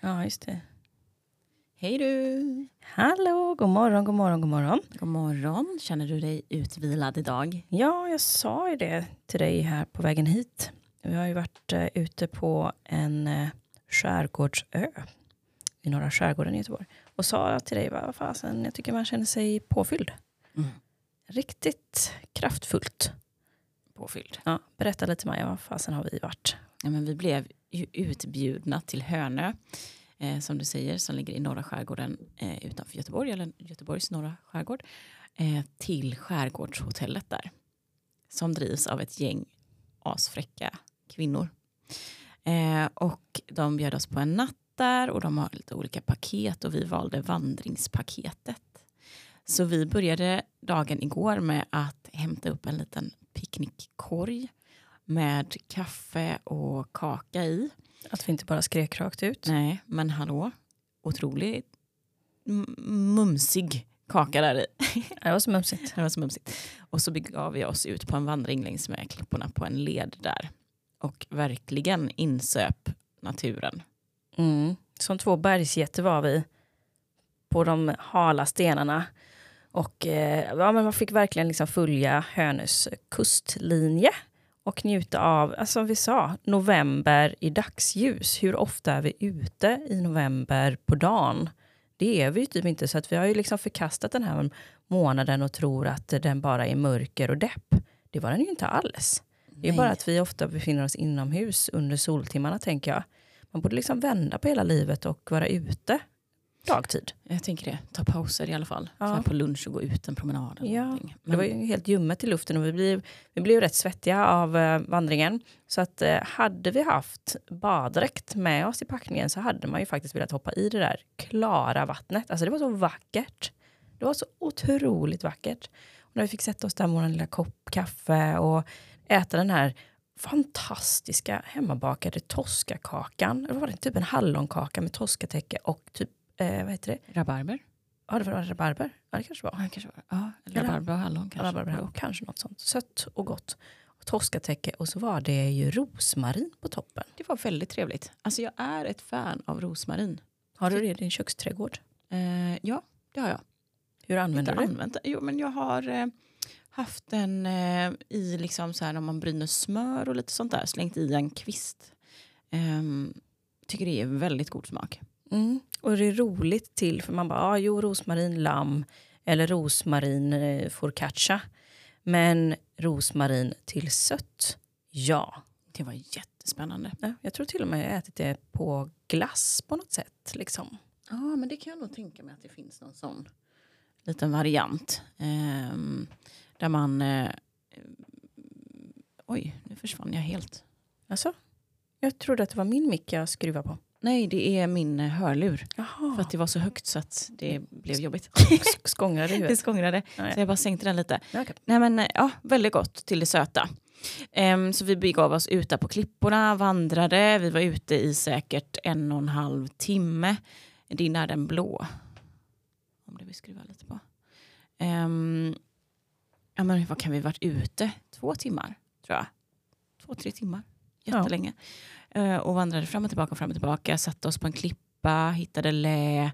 Ja, just det. Hej du! Hallå, god morgon. God morgon, känner du dig utvilad idag? Ja, jag sa ju det till dig här på vägen hit. Vi har ju varit ute på en skärgårdsö i norra skärgården i Göteborg. Och sa till dig, vad fasen, jag tycker man känner sig påfylld. Mm. Riktigt kraftfullt. Påfylld. Ja, berätta lite Maja, vad fasen har vi varit? Ja, men vi blev ju utbjudna till Hönö. Som du säger, som ligger i norra skärgården utanför Göteborg, eller Göteborgs norra skärgård, till Skärgårdshotellet där. Som drivs av ett gäng asfräcka kvinnor. Och de bjöd oss på en natt där och de har lite olika paket och vi valde vandringspaketet. Så vi började dagen igår med att hämta upp en liten picknickkorg med kaffe och kaka i. Att vi inte bara skrek rakt ut. Nej, men hallå. Otroligt mumsig kaka där i. Det var så mumsigt. Och så begav vi oss ut på en vandring längs med klipporna på en led där. Och verkligen insöp naturen. Mm. Som två bergsjätter var vi på de hala stenarna. Och ja, men man fick verkligen liksom följa Hönös kustlinje. Och njuta av, alltså vi sa, november i dagsljus. Hur ofta är vi ute i november på dagen? Det är vi ju typ inte. Så att vi har ju liksom förkastat den här månaden och tror att den bara är mörker och depp. Det var den ju inte alls. Nej. Det är bara att vi ofta befinner oss inomhus under soltimmarna, tänker jag. Man borde liksom vända på hela livet och vara ute dagtid. Jag tänker det. Ta pauser i alla fall. Ja. Så här på lunch och gå ut en promenad. Eller någonting. Men det var ju helt ljummet i luften och vi blev ju rätt svettiga av vandringen. Så att hade vi haft baddräkt med oss i packningen så hade man ju faktiskt velat hoppa i det där klara vattnet. Alltså det var så vackert. Det var så otroligt vackert. Och när vi fick sätta oss där med en lilla kopp kaffe och äta den här fantastiska hemmabakade toskakakan. Det var typ en hallonkaka med toskatäcke och typ vad heter det? Rabarber. Ja, det var rabarber. Ja, det kanske var. Ja, rabarber och hallon kanske. Rabarber och kanske något sånt. Sött och gott. Och toskatäcke. Och så var det ju rosmarin på toppen. Det var väldigt trevligt. Alltså jag är ett fan av rosmarin. Har du det i din köksträdgård? Ja, det har jag. Hur använder du det? Jo, men jag har haft den i liksom så här när man bryner smör och lite sånt där. Slängt i en kvist. Tycker det är väldigt god smak. Mm. Och det är roligt till för man bara, rosmarin lamm eller rosmarin focaccia. Men rosmarin till sött, ja. Det var jättespännande. Ja, jag tror till och med jag ätit det på glass på något sätt. Liksom. Ja, men det kan jag nog tänka mig att det finns någon sån liten variant. Där man... Oj, nu försvann jag helt. Alltså, jag trodde att det var min mick jag skruvar på. Nej, det är min hörlur. Jaha. För att det var så högt så att det blev jobbigt. Skångrade huvudet. Det skångrade. Nej. Så jag bara sänkte den lite. Okay. Nej men ja, väldigt gott till det söta. Så vi begav oss ut där på klipporna, vandrade. Vi var ute i säkert 1,5 timme. Det är när den blå. Om det vill skruva lite på. Ja men vad kan vi varit ute? 2 timmar tror jag. 2-3 timmar. Jättelänge. Ja. Och vandrade fram och tillbaka. Satte oss på en klippa, hittade lä.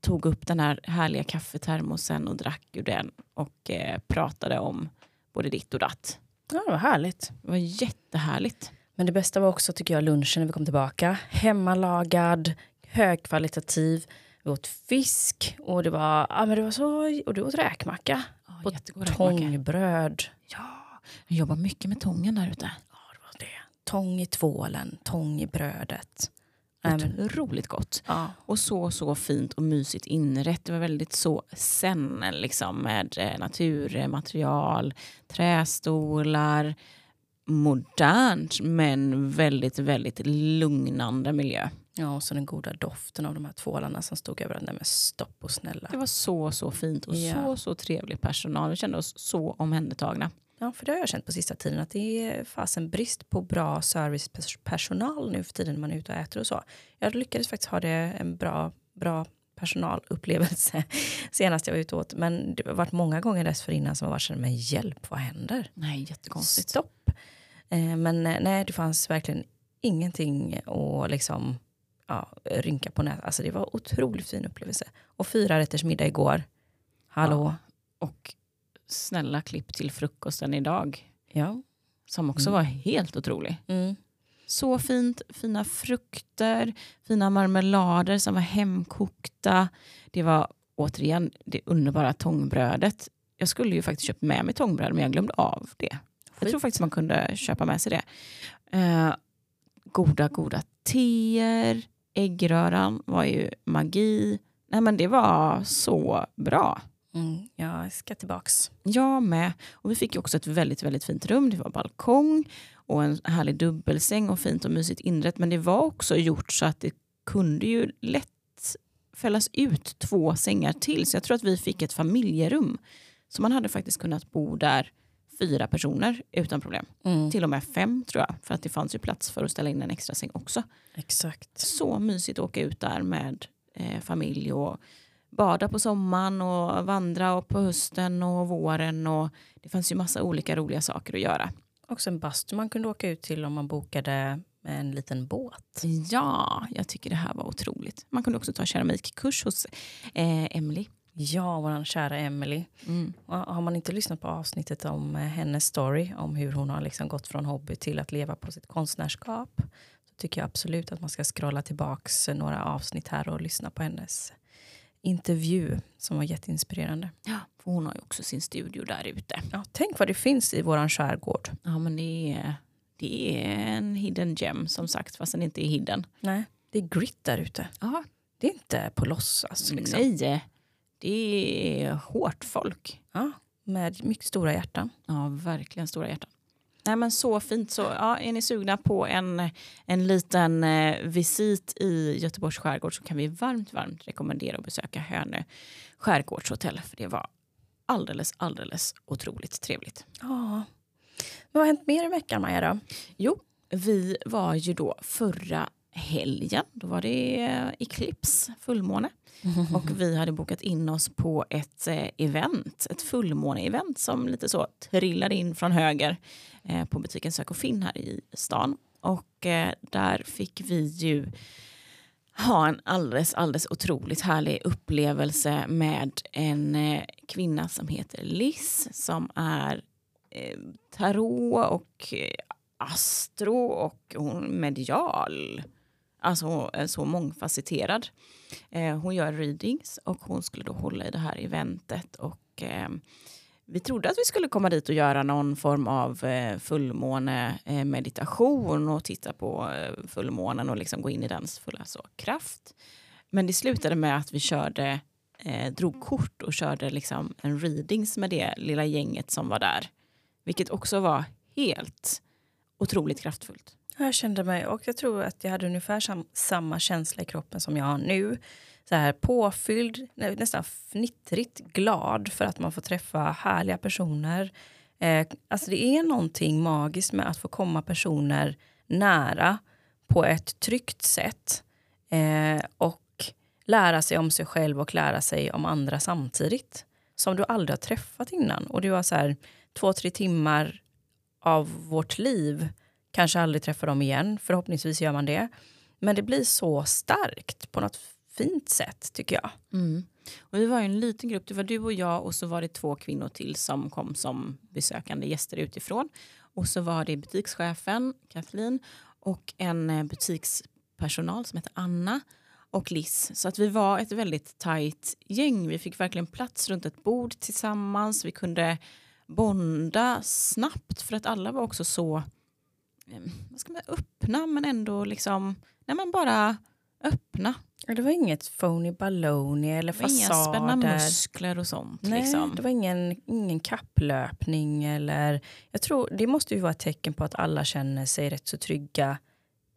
Tog upp den här härliga kaffetermosen och drack ur den. Och pratade om både ditt och datt. Ja, det var härligt. Det var jättehärligt. Men det bästa var också, tycker jag, lunchen när vi kom tillbaka. Hemmalagad, högkvalitativ. Vi åt fisk. Och det var, så... Och du åt räkmacka. Ja, och tångbröd. Ja, jag jobbar mycket med tången där ute. Tång i tvålen, tång i brödet. Roligt gott. Ja. Och så fint och mysigt inrätt. Det var väldigt så sen liksom med naturmaterial, trästolar. Modernt men väldigt, väldigt lugnande miljö. Ja, och så den goda doften av de här tvålarna som stod över den där med stopp och snälla. Det var så fint och så trevlig personal. Vi kände oss så omhändertagna. Ja, för det har jag känt på sista tiden att det är fasen brist på bra servicepersonal nu för tiden när man är ute och äter och så. Jag lyckades faktiskt ha det en bra personalupplevelse senast jag var ute åt. Men det har varit många gånger dessförinnan som har varit sådär, men hjälp, vad händer? Nej, jättekonstigt. Stopp. Men nej, det fanns verkligen ingenting att liksom... ja, rynka på näsan. Alltså det var en otroligt fin upplevelse. Och 4-rätters middag igår. Hallå. Ja. Och snälla klipp till frukosten idag. Ja. Som också var helt otrolig. Mm. Så fint, fina frukter, fina marmelader som var hemkokta. Det var återigen det underbara tångbrödet. Jag skulle ju faktiskt köpa med mig tångbröd, men jag glömde av det. Jag tror faktiskt man kunde köpa med sig det. Goda teer. Äggröran var ju magi. Nej, men det var så bra. Jag ska tillbaks. Jag med. Och vi fick ju också ett väldigt, väldigt fint rum. Det var balkong och en härlig dubbelsäng och fint och mysigt inrätt. Men det var också gjort så att det kunde ju lätt fällas ut 2 sängar till. Så jag tror att vi fick ett familjerum. Så man hade faktiskt kunnat bo där 4 personer utan problem. Till och med 5 tror jag. För att det fanns ju plats för att ställa in en extra säng också. Exakt. Så mysigt att åka ut där med familj och bada på sommaren och vandra och på hösten och våren. Och det fanns ju massa olika roliga saker att göra. Också en bastu man kunde åka ut till om man bokade med en liten båt. Ja, jag tycker det här var otroligt. Man kunde också ta keramikkurs hos Emily. Ja, vår kära Emily. Har man inte lyssnat på avsnittet om hennes story, om hur hon har liksom gått från hobby till att leva på sitt konstnärskap, så tycker jag absolut att man ska scrolla tillbaks några avsnitt här och lyssna på hennes intervju som var jätteinspirerande. Ja, för hon har ju också sin studio där ute. Ja, tänk vad det finns i våran skärgård. Ja, men det är en hidden gem som sagt, fast den inte är hidden. Nej, det är grit där ute. Ja, det är inte på låtsas liksom. Nej. Det är hårt folk. Ja, med mycket stora hjärtan. Ja, verkligen stora hjärtan. Nej, men så fint. Så ja, är ni sugna på en liten visit i Göteborgs skärgård, så kan vi varmt rekommendera att besöka Hönö skärgårdshotell. För det var alldeles otroligt trevligt. Ja. Vad har hänt mer i veckan, Maja, då? Jo, vi var ju då förra helgen. Då var det eklips, fullmåne. Och vi hade bokat in oss på ett event, ett fullmåne-event som lite så trillade in från höger på butiken Sök och Finn här i stan. Och där fick vi ju ha en alldeles otroligt härlig upplevelse med en kvinna som heter Liss, som är tarot och astro och medial. Alltså så mångfacetterad. Hon gör readings och hon skulle då hålla i det här eventet. Och vi trodde att vi skulle komma dit och göra någon form av fullmåne-meditation och titta på fullmånen och liksom gå in i dens fulla så kraft. Men det slutade med att vi drog kort och körde liksom en readings med det lilla gänget som var där. Vilket också var helt otroligt kraftfullt. Jag kände mig, och jag tror att jag hade ungefär samma känsla i kroppen som jag har nu. Så här påfylld, nästan fnittrigt glad för att man får träffa härliga personer. Alltså det är någonting magiskt med att få komma personer nära på ett tryggt sätt. Och lära sig om sig själv och lära sig om andra samtidigt. Som du aldrig har träffat innan. Och du har så här 2-3 timmar av vårt liv. Kanske aldrig träffar dem igen. Förhoppningsvis gör man det. Men det blir så starkt på något fint sätt, tycker jag. Mm. Och vi var ju en liten grupp. Det var du och jag, och så var det 2 kvinnor till som kom som besökande gäster utifrån. Och så var det butikschefen, Kathleen, och en butikspersonal som heter Anna och Liss. Så att vi var ett väldigt tajt gäng. Vi fick verkligen plats runt ett bord tillsammans. Vi kunde bonda snabbt för att alla var också så... Vad ska man säga, öppna, men ändå liksom, när man bara öppna. Det var inget phony baloney eller fasader. Inga spänna muskler och sånt. Nej, liksom. Det var ingen kapplöpning eller, jag tror det måste ju vara ett tecken på att alla känner sig rätt så trygga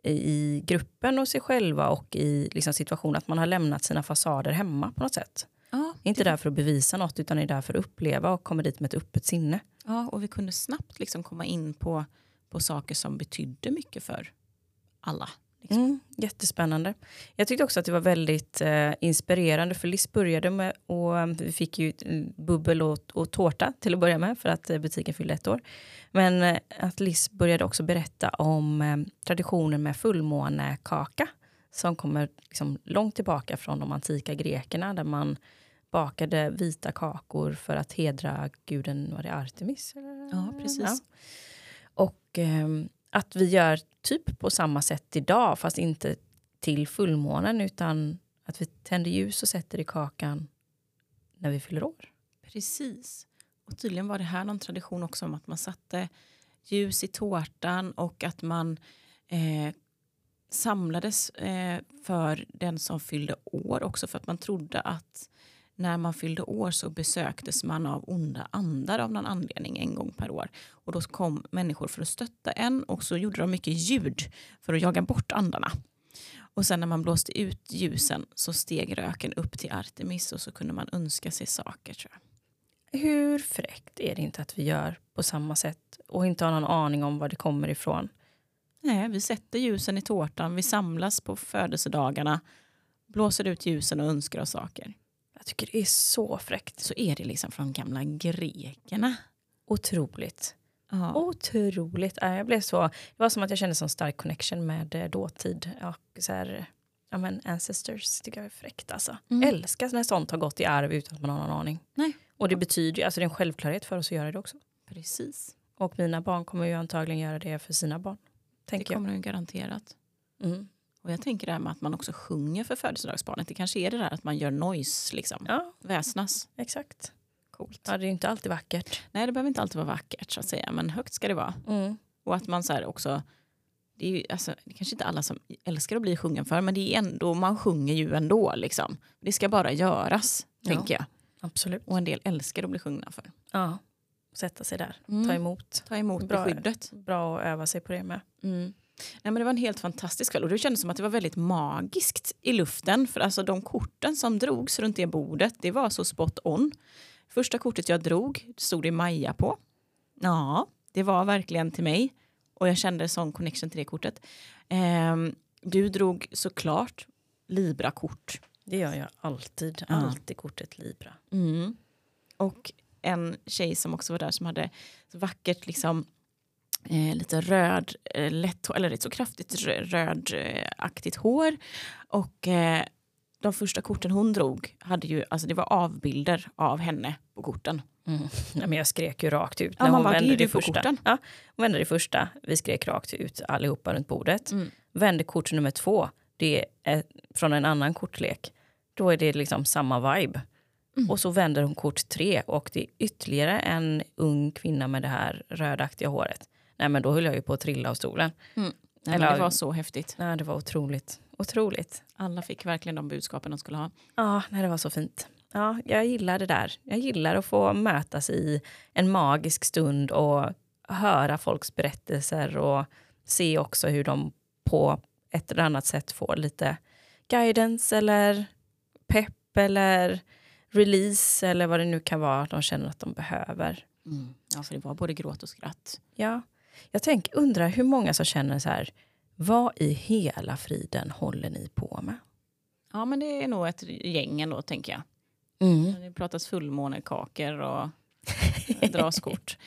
i gruppen och sig själva och i liksom situationen att man har lämnat sina fasader hemma på något sätt. Ja, inte där för att bevisa något, utan är där för att uppleva och komma dit med ett öppet sinne. Ja, och vi kunde snabbt liksom komma in på saker som betydde mycket för alla. Liksom. Jättespännande. Jag tyckte också att det var väldigt inspirerande. För Liss började med, och vi fick ju bubbel och tårta till att börja med. För att butiken fyllde 1 år. Men att Liss började också berätta om traditionen med fullmånekaka. som kommer liksom långt tillbaka från de antika grekerna, där man bakade vita kakor för att hedra guden, var det Artemis? Ja, precis. Ja. Och att vi gör typ på samma sätt idag, fast inte till fullmånen, utan att vi tänder ljus och sätter i kakan när vi fyller år. Precis. Och tydligen var det här någon tradition också om att man satte ljus i tårtan och att man samlades för den som fyllde år också, för att man trodde att när man fyllde år så besöktes man av onda andar av någon anledning en gång per år. Och då kom människor för att stötta en, och så gjorde de mycket ljud för att jaga bort andarna. Och sen när man blåste ut ljusen så steg röken upp till Artemis, och så kunde man önska sig saker, tror jag. Hur fräckt är det inte att vi gör på samma sätt och inte har någon aning om var det kommer ifrån? Nej, vi sätter ljusen i tårtan, vi samlas på födelsedagarna, blåser ut ljusen och önskar oss saker. Jag tycker det är så fräckt. Så är det liksom från gamla grekerna. Otroligt. Ja. Otroligt. Jag blev så, det var som att jag kände sån stark connection med dåtid och så här, ja men ancestors tycker jag är fräckt alltså. Mm. Älskar när sånt har gått i arv utan att man har någon aning. Nej. Och det betyder ju, alltså det är en självklarhet för oss att göra det också. Precis. Och mina barn kommer ju antagligen göra det för sina barn. Det kommer de ju garanterat. Mm. Och jag tänker det här med att man också sjunger för födelsedagsbarnet. Det kanske är det där att man gör noise liksom. Ja. Väsnas. Exakt. Coolt. Ja, det är ju inte alltid vackert. Nej, det behöver inte alltid vara vackert så att säga. Men högt ska det vara. Mm. Och att man så här också... Det är ju, alltså, det är kanske inte alla som älskar att bli sjungen för. Men det är ändå, man sjunger ju ändå liksom. Det ska bara göras, tänker jag. Absolut. Och en del älskar att bli sjungna för. Ja, sätta sig där. Mm. Ta emot bra, beskyddet. Bra att öva sig på det med. Mm. Nej, men det var en helt fantastisk kväll, och det kändes som att det var väldigt magiskt i luften, för alltså de korten som drogs runt det bordet, det var så spot on. Första kortet jag drog stod det Maja på. Ja, det var verkligen till mig, och jag kände sån connection till det kortet. Du drog såklart Libra-kort. Det gör jag alltid, alltid kortet Libra. Mm. Och en tjej som också var där som hade så vackert liksom lite röd, lätt, eller rätt så kraftigt rödaktigt hår, och de första korten hon drog hade ju, alltså det var avbilder av henne på korten. Mm. Ja, men jag skrek ju rakt ut när hon vände det första. Ja, hon vände det första, vi skrek rakt ut allihopa runt bordet. Mm. Vände kort nummer 2, det är från en annan kortlek, då är det liksom samma vibe. Mm. Och så vänder hon kort 3, och det är ytterligare en ung kvinna med det här rödaktiga håret. Nej, men då höll jag ju på att trilla av stolen. Mm. Nej, eller, det var så häftigt. Nej, det var otroligt. Otroligt. Alla fick verkligen de budskapen de skulle ha. Ja, nej, det var så fint. Ja, jag gillar det där. Jag gillar att få mötas i en magisk stund och höra folks berättelser och se också hur de på ett eller annat sätt får lite guidance eller pepp eller release eller vad det nu kan vara de känner att de behöver. Mm. Ja, för det var både gråt och skratt. Ja, jag undrar hur många som känner så här, vad i hela friden håller ni på med? Ja, men det är nog ett gäng ändå, tänker jag. Mm. Det pratas fullmånekakor och draskort.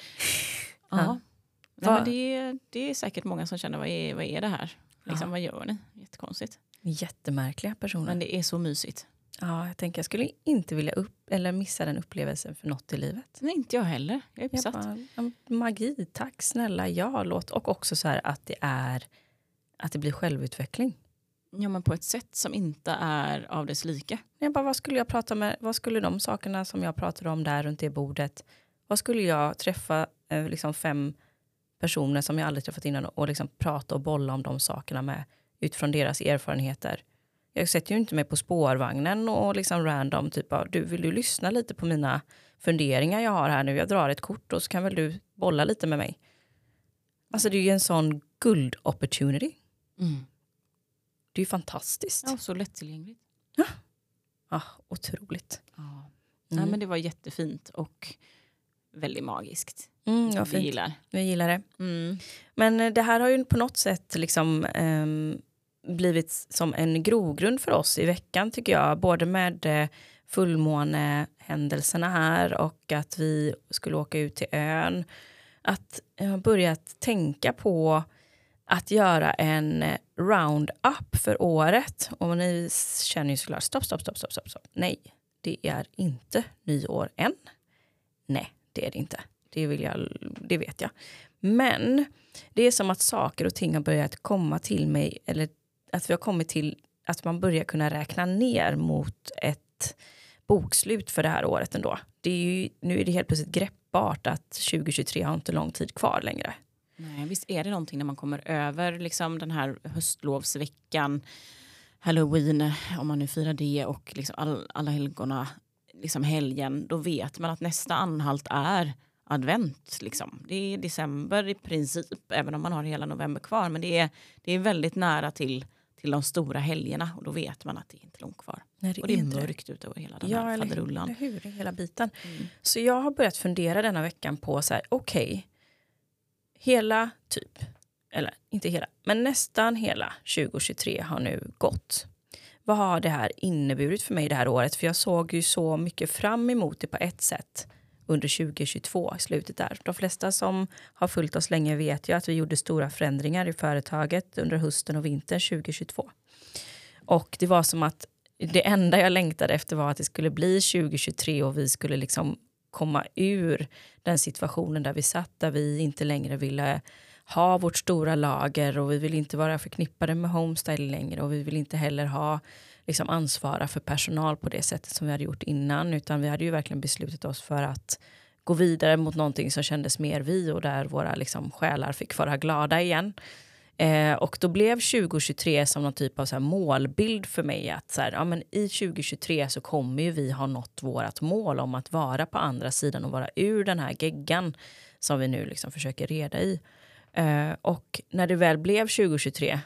Ja. Ja. Nej, men det är säkert många som känner, vad är det här? Liksom, ja. Vad gör ni? Jättekonstigt. Jättemärkliga personer. Men det är så mysigt. Ja, jag tänker jag skulle inte vilja missa den upplevelsen för något i livet. Nej, inte jag heller. Jag är uppsatt. Magi, tack snälla. Och också så här att det blir självutveckling. Ja, men på ett sätt som inte är av dess like. Jag bara, vad skulle de sakerna som jag pratade om där runt det bordet, vad skulle jag träffa liksom 5 personer som jag aldrig träffat innan och liksom prata och bolla om de sakerna med utifrån deras erfarenheter? Jag sätter ju inte mig på spårvagnen och liksom random typ av, vill du lyssna lite på mina funderingar jag har här nu? Jag drar ett kort och så kan väl du bolla lite med mig. Alltså det är ju en sån guld opportunity. Mm. Det är ju fantastiskt. Ja, så lättillgängligt. Ja, otroligt. Ja. Mm. Nej, men det var jättefint och väldigt magiskt. Mm, ja, fint. Vi gillar det. Mm. Men det här har ju på något sätt liksom... blivit som en grogrund för oss i veckan, tycker jag, både med fullmånehändelserna här och att vi skulle åka ut till ön, att jag har börjat tänka på att göra en round-up för året. Och ni känner ju såklart, stopp. Nej, det är inte nyår än. Nej, det är det inte. Det vet jag. Men det är som att saker och ting har börjat komma till mig. Eller att vi har kommit till att man börjar kunna räkna ner mot ett bokslut för det här året ändå. Det är ju, nu är det helt plötsligt greppbart att 2023 har inte lång tid kvar längre. Nej, visst är det någonting när man kommer över liksom den här höstlovsveckan, Halloween, om man nu firar det, och liksom alla helgorna, liksom helgen, då vet man att nästa anhalt är advent. Liksom. Det är december i princip, även om man har hela november kvar, men det är väldigt nära till de stora helgerna, och då vet man att det är inte långt kvar. Nej, det och det är mörkt ut över hela den här faderullan. Ja, eller hur, hela biten. Mm. Så jag har börjat fundera denna veckan på så här, okej, hela typ, eller inte hela, men nästan hela 2023 har nu gått. Vad har det här inneburit för mig det här året? För jag såg ju så mycket fram emot det på ett sätt under 2022, slutet där. De flesta som har följt oss länge vet ju att vi gjorde stora förändringar i företaget under hösten och vintern 2022. Och det var som att det enda jag längtade efter var att det skulle bli 2023 och vi skulle liksom komma ur den situationen där vi satt, där vi inte längre ville ha vårt stora lager, och vi vill inte vara förknippade med homestyle längre, och vi vill inte heller ha liksom ansvara för personal på det sättet som vi hade gjort innan, utan vi hade ju verkligen beslutat oss för att gå vidare mot någonting som kändes mer vi, och där våra liksom själar fick vara glada igen. Och då blev 2023 som någon typ av så här målbild för mig, att så här, ja, men i 2023 så kommer ju vi ha nått vårat mål om att vara på andra sidan och vara ur den här geggan som vi nu liksom försöker reda i. Och när det väl blev 2023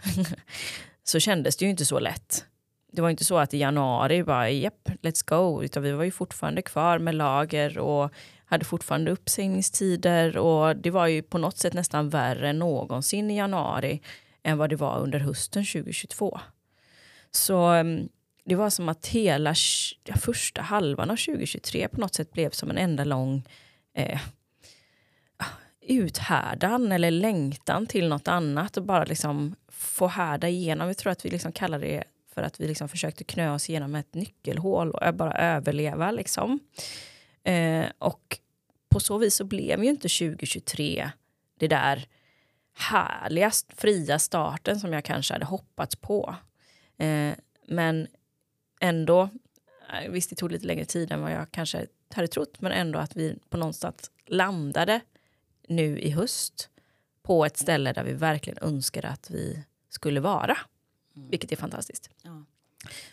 så kändes det ju inte så lätt. Det var inte så att i januari bara, japp, let's go, utan vi var ju fortfarande kvar med lager och hade fortfarande uppsägningstider, och det var ju på något sätt nästan värre än någonsin i januari än vad det var under hösten 2022. Så det var som att hela första halvan av 2023 på något sätt blev som en enda lång uthärdan eller längtan till något annat, och bara liksom få härda igenom. Jag tror att vi liksom kallar det för att vi liksom försökte knö oss igenom ett nyckelhål och bara överleva liksom. Och på så vis så blev ju inte 2023 det där härliga, fria starten som jag kanske hade hoppats på. Men ändå, visst det tog lite längre tid än vad jag kanske hade trott, men ändå att vi på någonstans landade nu i höst på ett ställe där vi verkligen önskade att vi skulle vara. Vilket är fantastiskt. Ja.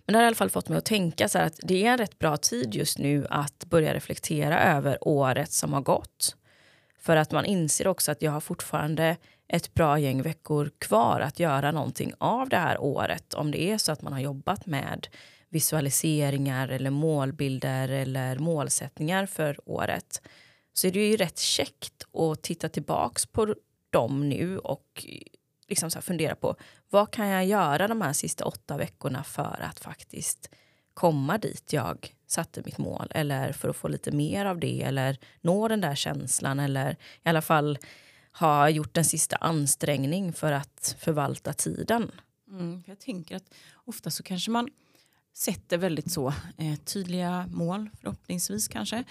Men det har i alla fall fått mig att tänka så här, att det är en rätt bra tid just nu att börja reflektera över året som har gått. För att man inser också att jag har fortfarande ett bra gäng veckor kvar att göra någonting av det här året. Om det är så att man har jobbat med visualiseringar eller målbilder eller målsättningar för året, så är det ju rätt käckt att titta tillbaks på dem nu och liksom så här fundera på, vad kan jag göra de här sista 8 veckorna för att faktiskt komma dit jag satte mitt mål, eller för att få lite mer av det, eller nå den där känslan, eller i alla fall ha gjort en sista ansträngning för att förvalta tiden. Jag tänker att ofta så kanske man sätter väldigt så tydliga mål, förhoppningsvis kanske,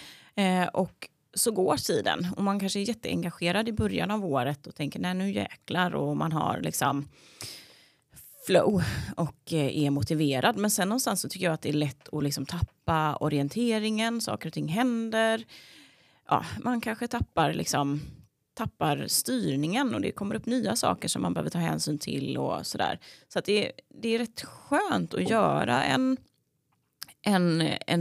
och så går tiden, och man kanske är jätteengagerad i början av året och tänker, nej nu jäklar, och man har liksom flow och är motiverad. Men sen någonstans så tycker jag att det är lätt att liksom tappa orienteringen, saker och ting händer. Ja, man kanske tappar styrningen, och det kommer upp nya saker som man behöver ta hänsyn till och sådär. Så att det är rätt skönt att göra en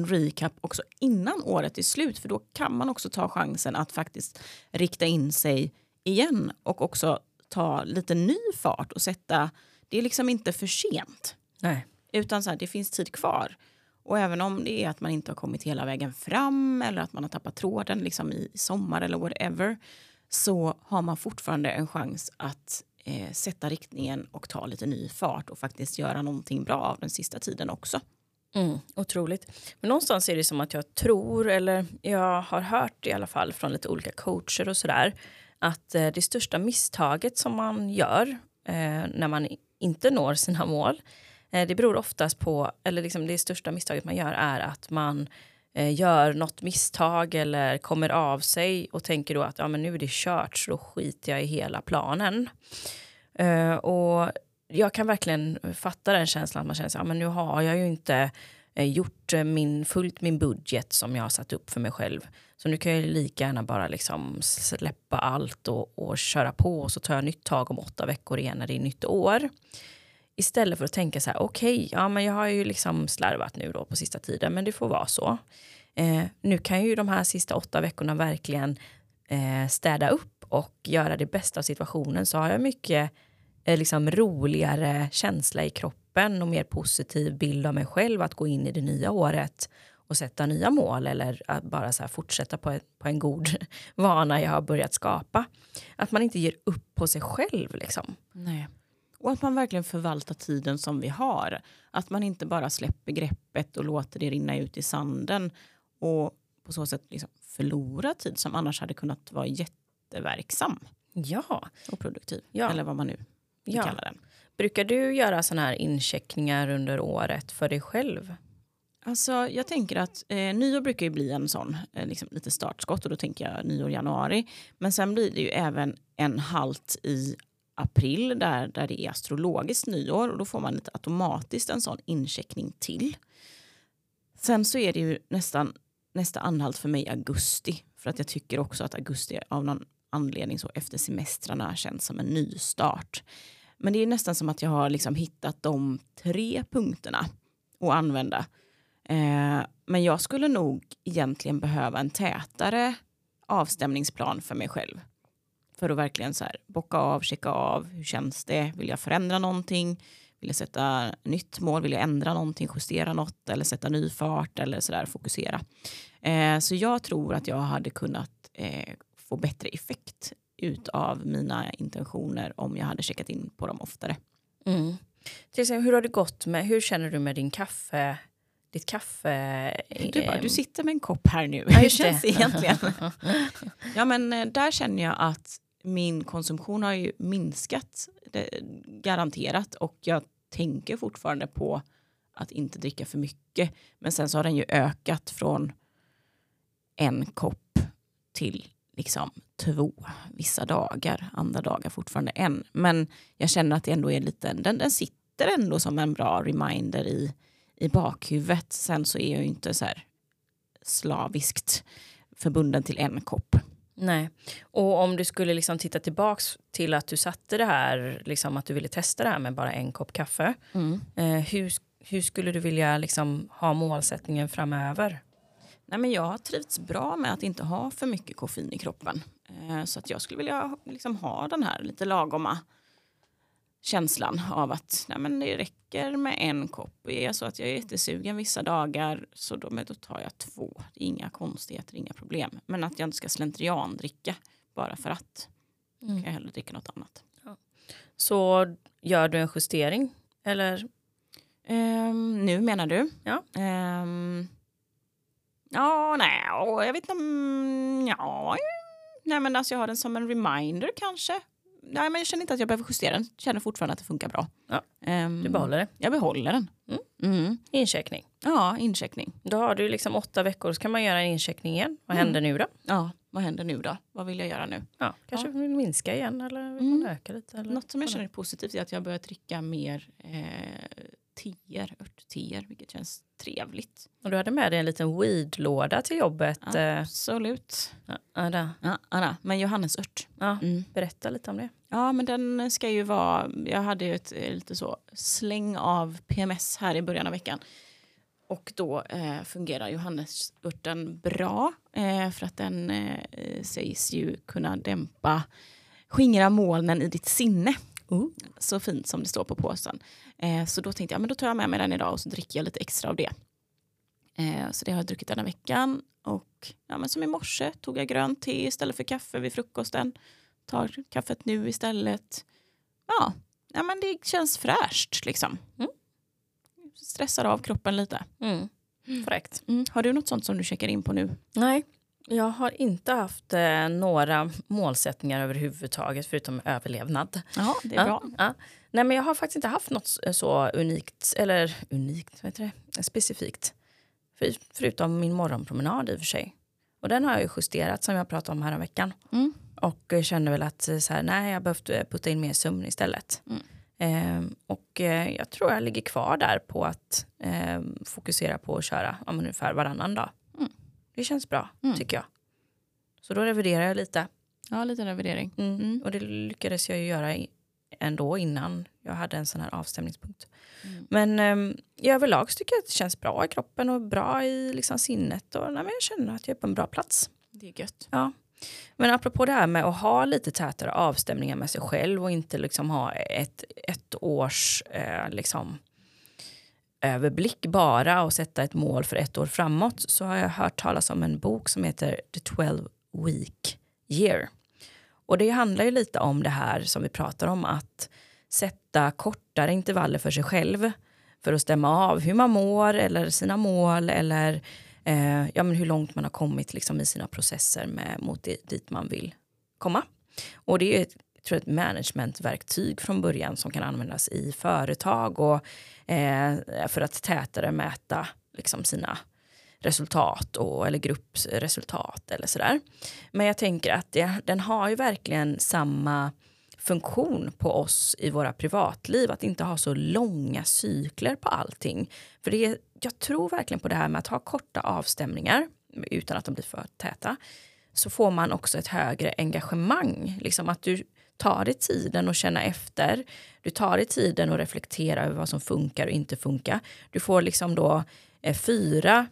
recap också innan året är slut. För då kan man också ta chansen att faktiskt rikta in sig igen. Och också ta lite ny fart och sätta... Det är liksom inte för sent. Nej. Utan så här, det finns tid kvar. Och även om det är att man inte har kommit hela vägen fram, eller att man har tappat tråden liksom i sommar eller whatever, så har man fortfarande en chans att sätta riktningen och ta lite ny fart. Och faktiskt göra någonting bra av den sista tiden också. Otroligt. Men någonstans är det som att jag tror, eller jag har hört i alla fall från lite olika coacher och sådär, att det största misstaget som man gör när man inte når sina mål. Det beror oftast på, eller liksom det största misstaget man gör är att man gör något misstag eller kommer av sig och tänker då att ja, men nu är det kört, så då skiter jag i hela planen. Och jag kan verkligen fatta den känslan att man känner sig, ja, men nu har jag ju inte gjort fullt min budget som jag har satt upp för mig själv. Så nu kan jag lika gärna bara liksom släppa allt och köra på, och så tar jag nytt tag om 8 veckor igen när det är nytt år. Istället för att tänka så här, okej, ja, men jag har ju liksom slarvat nu då på sista tiden, men det får vara så. Nu kan ju de här sista 8 veckorna verkligen städa upp och göra det bästa av situationen. Så har jag mycket liksom roligare känsla i kroppen och mer positiv bild av mig själv att gå in i det nya året och sätta nya mål, eller att bara så här fortsätta på en god vana jag har börjat skapa. Att man inte ger upp på sig själv liksom. Nej. Och att man verkligen förvaltar tiden som vi har. Att man inte bara släpper greppet och låter det rinna ut i sanden. Och på så sätt liksom förlora tid som annars hade kunnat vara jätteverksam. Ja. Och produktiv. Ja. Eller vad man nu kallar den. Brukar du göra såna här incheckningar under året för dig själv? Alltså jag tänker att nyår brukar ju bli en sån liksom lite startskott. Och då tänker jag nyår, januari. Men sen blir det ju även en halt i april där det är astrologiskt nyår, och då får man lite automatiskt en sån incheckning till. Sen så är det ju nästa anhalt för mig augusti, för att jag tycker också att augusti av någon anledning så efter semestrarna känns som en ny start. Men det är nästan som att jag har liksom hittat de 3 punkterna att använda. Men jag skulle nog egentligen behöva en tätare avstämningsplan för mig själv. För att verkligen så här, bocka av, checka av. Hur känns det? Vill jag förändra någonting? Vill jag sätta nytt mål? Vill jag ändra någonting? Justera något? Eller sätta ny fart? Eller så där, fokusera. Så jag tror att jag hade kunnat få bättre effekt utav mina intentioner om jag hade checkat in på dem oftare. Mm. Till exempel, hur har det gått med, hur känner du med din kaffe? Ditt kaffe... Du sitter med en kopp här nu. Ja, hur känns det egentligen? Ja, men där känner jag att min konsumtion har ju minskat. Garanterat. Och jag tänker fortfarande på att inte dricka för mycket. Men sen så har den ju ökat från 1 kopp till liksom 2. Vissa dagar. Andra dagar fortfarande 1. Men jag känner att det ändå är lite... Den sitter ändå som en bra reminder i bakhuvudet. Sen så är jag ju inte så här slaviskt förbunden till 1 kopp. Nej. Och om du skulle liksom titta tillbaks till att du satte det här, liksom att du ville testa det här med bara 1 kopp kaffe. Mm. Hur skulle du vilja liksom ha målsättningen framöver? Nej, men jag har trivts bra med att inte ha för mycket koffein i kroppen. Så att jag skulle vilja liksom ha den här lite lagoma känslan av att nej, men det räcker med 1 kopp. Är jag så att jag är jättesugen vissa dagar, så då tar jag 2. Det är inga konstigheter, inga problem. Men att jag inte ska slentrian dricka bara för att. Kan jag hellre dricka något annat. Ja. Så gör du en justering? Eller? Nu menar du? Ja. Jag vet inte om... Ja. Nej, men alltså jag har den som en reminder kanske. Nej, men jag känner inte att jag behöver justera den. Jag känner fortfarande att det funkar bra. Ja, du behåller den? Jag behåller den. Mm. Mm. Incheckning? Ja, incheckning. Då har du liksom 8 veckor, så kan man göra en incheckning igen. Vad händer nu då? Ja, vad händer nu då? Vad vill jag göra nu? Ja. Kanske vill minska igen, eller vill man öka lite? Eller? Något som jag känner är positivt är att jag börjar dricka mer örtteer, vilket känns trevligt. Och du hade med dig en liten weedlåda till jobbet. Ja, absolut. Ja, men johannesört. Ja, berätta lite om det. Ja, men den ska ju vara... Jag hade ju ett lite så släng av PMS här i början av veckan. Och då fungerar johannesörten bra. För att den sägs ju kunna skingra molnen i ditt sinne. Så fint som det står på påsen. Så då tänkte jag, men då tar jag med mig den idag och så dricker jag lite extra av det. Så det har jag druckit den här veckan. Och ja, men som i morse tog jag grönt te istället för kaffe vid frukosten. Tar kaffet nu istället. Ja, men det känns fräscht liksom. Stressar av kroppen lite. Fräckt. Har du något sånt som du checkar in på nu? Nej. Jag har inte haft några målsättningar överhuvudtaget förutom överlevnad. Ja, det är bra. Ja. Nej, men jag har faktiskt inte haft något så unikt, eller unikt, vad heter det, specifikt. Förutom min morgonpromenad i och för sig. Och den har jag ju justerat som jag pratade om här en veckan. Mm. Och kände väl att så här, nej, jag behövde putta in mer sömn istället. Mm. Och jag tror jag ligger kvar där på att fokusera på att köra om ungefär varannan dag. Mm. Det känns bra, tycker jag. Så då reviderar jag lite. Ja, lite revidering. Mm. Mm. Och det lyckades jag ju göra ändå innan jag hade en sån här avstämningspunkt. Mm. Men i överlag tycker jag att det känns bra i kroppen och bra i liksom, sinnet. Och nej, men jag känner att jag är på en bra plats. Det är gött. Ja. Men apropå det här med att ha lite tätare avstämningar med sig själv och inte liksom ha ett års liksom, överblick bara och sätta ett mål för ett år framåt, så har jag hört talas om en bok som heter The 12 Week Year. Och det handlar ju lite om det här som vi pratar om, att sätta kortare intervaller för sig själv för att stämma av hur man mår eller sina mål eller ja, men hur långt man har kommit liksom, i sina processer mot dit man vill komma. Och det är ett managementverktyg från början som kan användas i företag och för att tätare mäta liksom, sina resultat eller gruppsresultat eller sådär. Men jag tänker att den har ju verkligen samma funktion på oss i våra privatliv, att inte ha så långa cykler på allting. För det är, jag tror verkligen på det här med att ha korta avstämningar utan att de blir för täta, så får man också ett högre engagemang. Liksom att du tar dig tiden och känna efter, du tar dig tiden och reflektera över vad som funkar och inte funkar. Du får liksom då fyra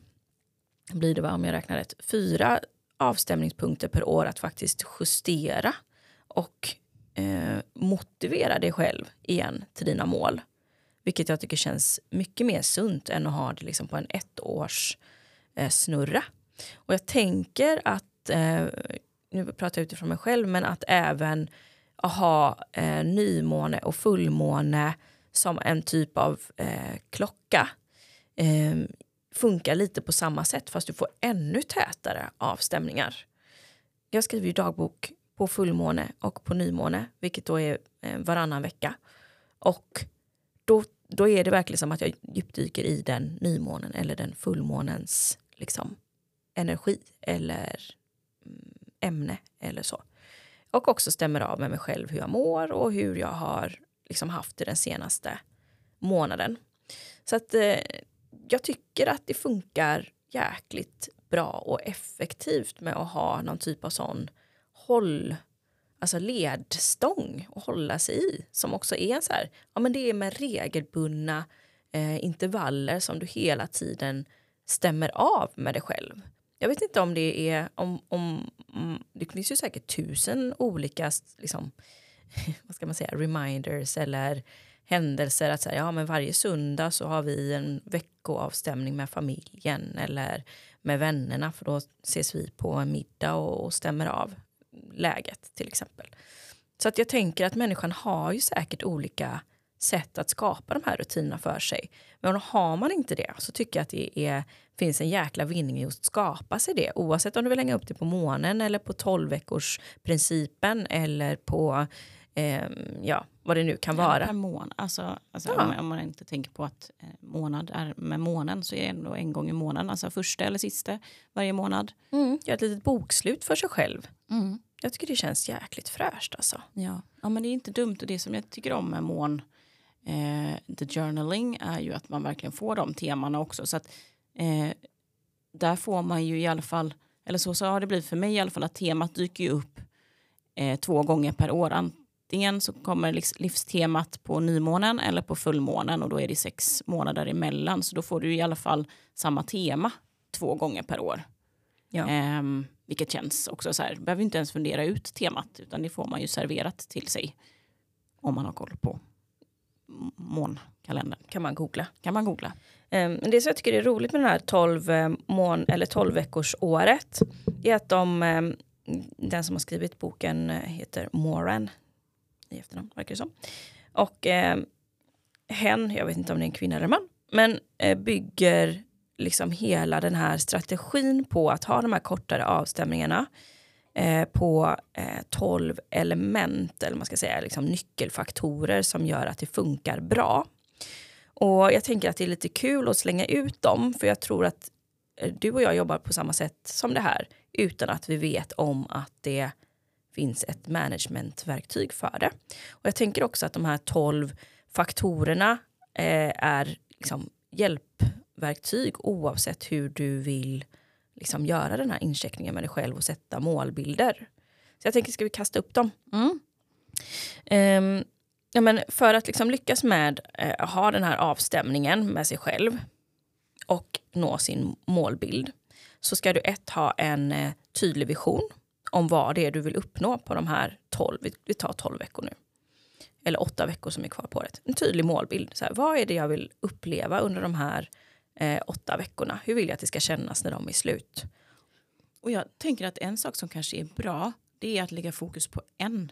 avstämningspunkter per år att faktiskt justera och motivera dig själv igen till dina mål. Vilket jag tycker känns mycket mer sunt än att ha det liksom på en ettårs snurra. Och jag tänker att, nu pratar jag utifrån mig själv, men att även ha nymåne och fullmåne som en typ av klocka funkar lite på samma sätt, fast du får ännu tätare avstämningar. Jag skriver ju dagbok på fullmåne och på nymåne, vilket då är varannan vecka. Och då är det verkligen som att jag djupdyker i den nymånen eller den fullmånens liksom, energi eller ämne eller så. Och också stämmer av med mig själv hur jag mår och hur jag har liksom, haft det den senaste månaden. Så att jag tycker att det funkar jäkligt bra och effektivt med att ha någon typ av sån alltså ledstång och hålla sig i, som också är så här, ja men det är med regelbundna intervaller som du hela tiden stämmer av med dig själv. Jag vet inte om det är om det finns ju säkert 1000 olika liksom, vad ska man säga, reminders eller händelser att säga, ja men varje söndag så har vi en veckoavstämning med familjen eller med vännerna, för då ses vi på en middag och stämmer av läget till exempel. Så att jag tänker att människan har ju säkert olika sätt att skapa de här rutinerna för sig. Men har man inte det, så tycker jag att det finns en jäkla vinning i att skapa sig det. Oavsett om du vill hänga upp det på månen eller på 12-veckorsprincipen eller på vad det nu kan vara. Per månad. Alltså ja. om man inte tänker på att månad är med månen, så är det ändå en gång i månaden. Alltså första eller sista varje månad. Gör ett litet bokslut för sig själv. Mm. Jag tycker det känns jäkligt fräscht alltså. Ja, men det är inte dumt, och det som jag tycker om med the journaling är ju att man verkligen får de temana också. Så att där får man ju i alla fall, eller så har det blivit för mig i alla fall, att temat dyker ju upp 2 gånger per år. Antingen så kommer livstemat på nymånen eller på fullmånen, och då är det 6 månader emellan. Så då får du i alla fall samma tema 2 gånger per år. Ja. Vilket känns också så här, behöver inte ens fundera ut temat, utan det får man ju serverat till sig om man har koll på månkalendern. Kan man googla. Det som jag tycker är roligt med den här 12 veckors året är att den som har skrivit boken heter Moran i efternamn, verkar det som. Och hen, jag vet inte om det är en kvinna eller man, men bygger liksom hela den här strategin på att ha de här kortare avstämningarna på 12 element, eller man ska säga liksom nyckelfaktorer som gör att det funkar bra. Och jag tänker att det är lite kul att slänga ut dem, för jag tror att du och jag jobbar på samma sätt som det här utan att vi vet om att det finns ett managementverktyg för det. Och jag tänker också att de här 12 faktorerna är liksom hjälpverktyg oavsett hur du vill liksom göra den här incheckningen med dig själv och sätta målbilder. Så jag tänker, ska vi kasta upp dem? Mm. Ja, men för att liksom lyckas med ha den här avstämningen med sig själv och nå sin målbild, så ska du ha en tydlig vision om vad det är du vill uppnå på de här 12. Vi tar 12 veckor nu. Eller 8 veckor som är kvar på året. En tydlig målbild. Så här, vad är det jag vill uppleva under de här 8 veckorna? Hur vill jag att det ska kännas när de är slut? Och jag tänker att en sak som kanske är bra, det är att lägga fokus på en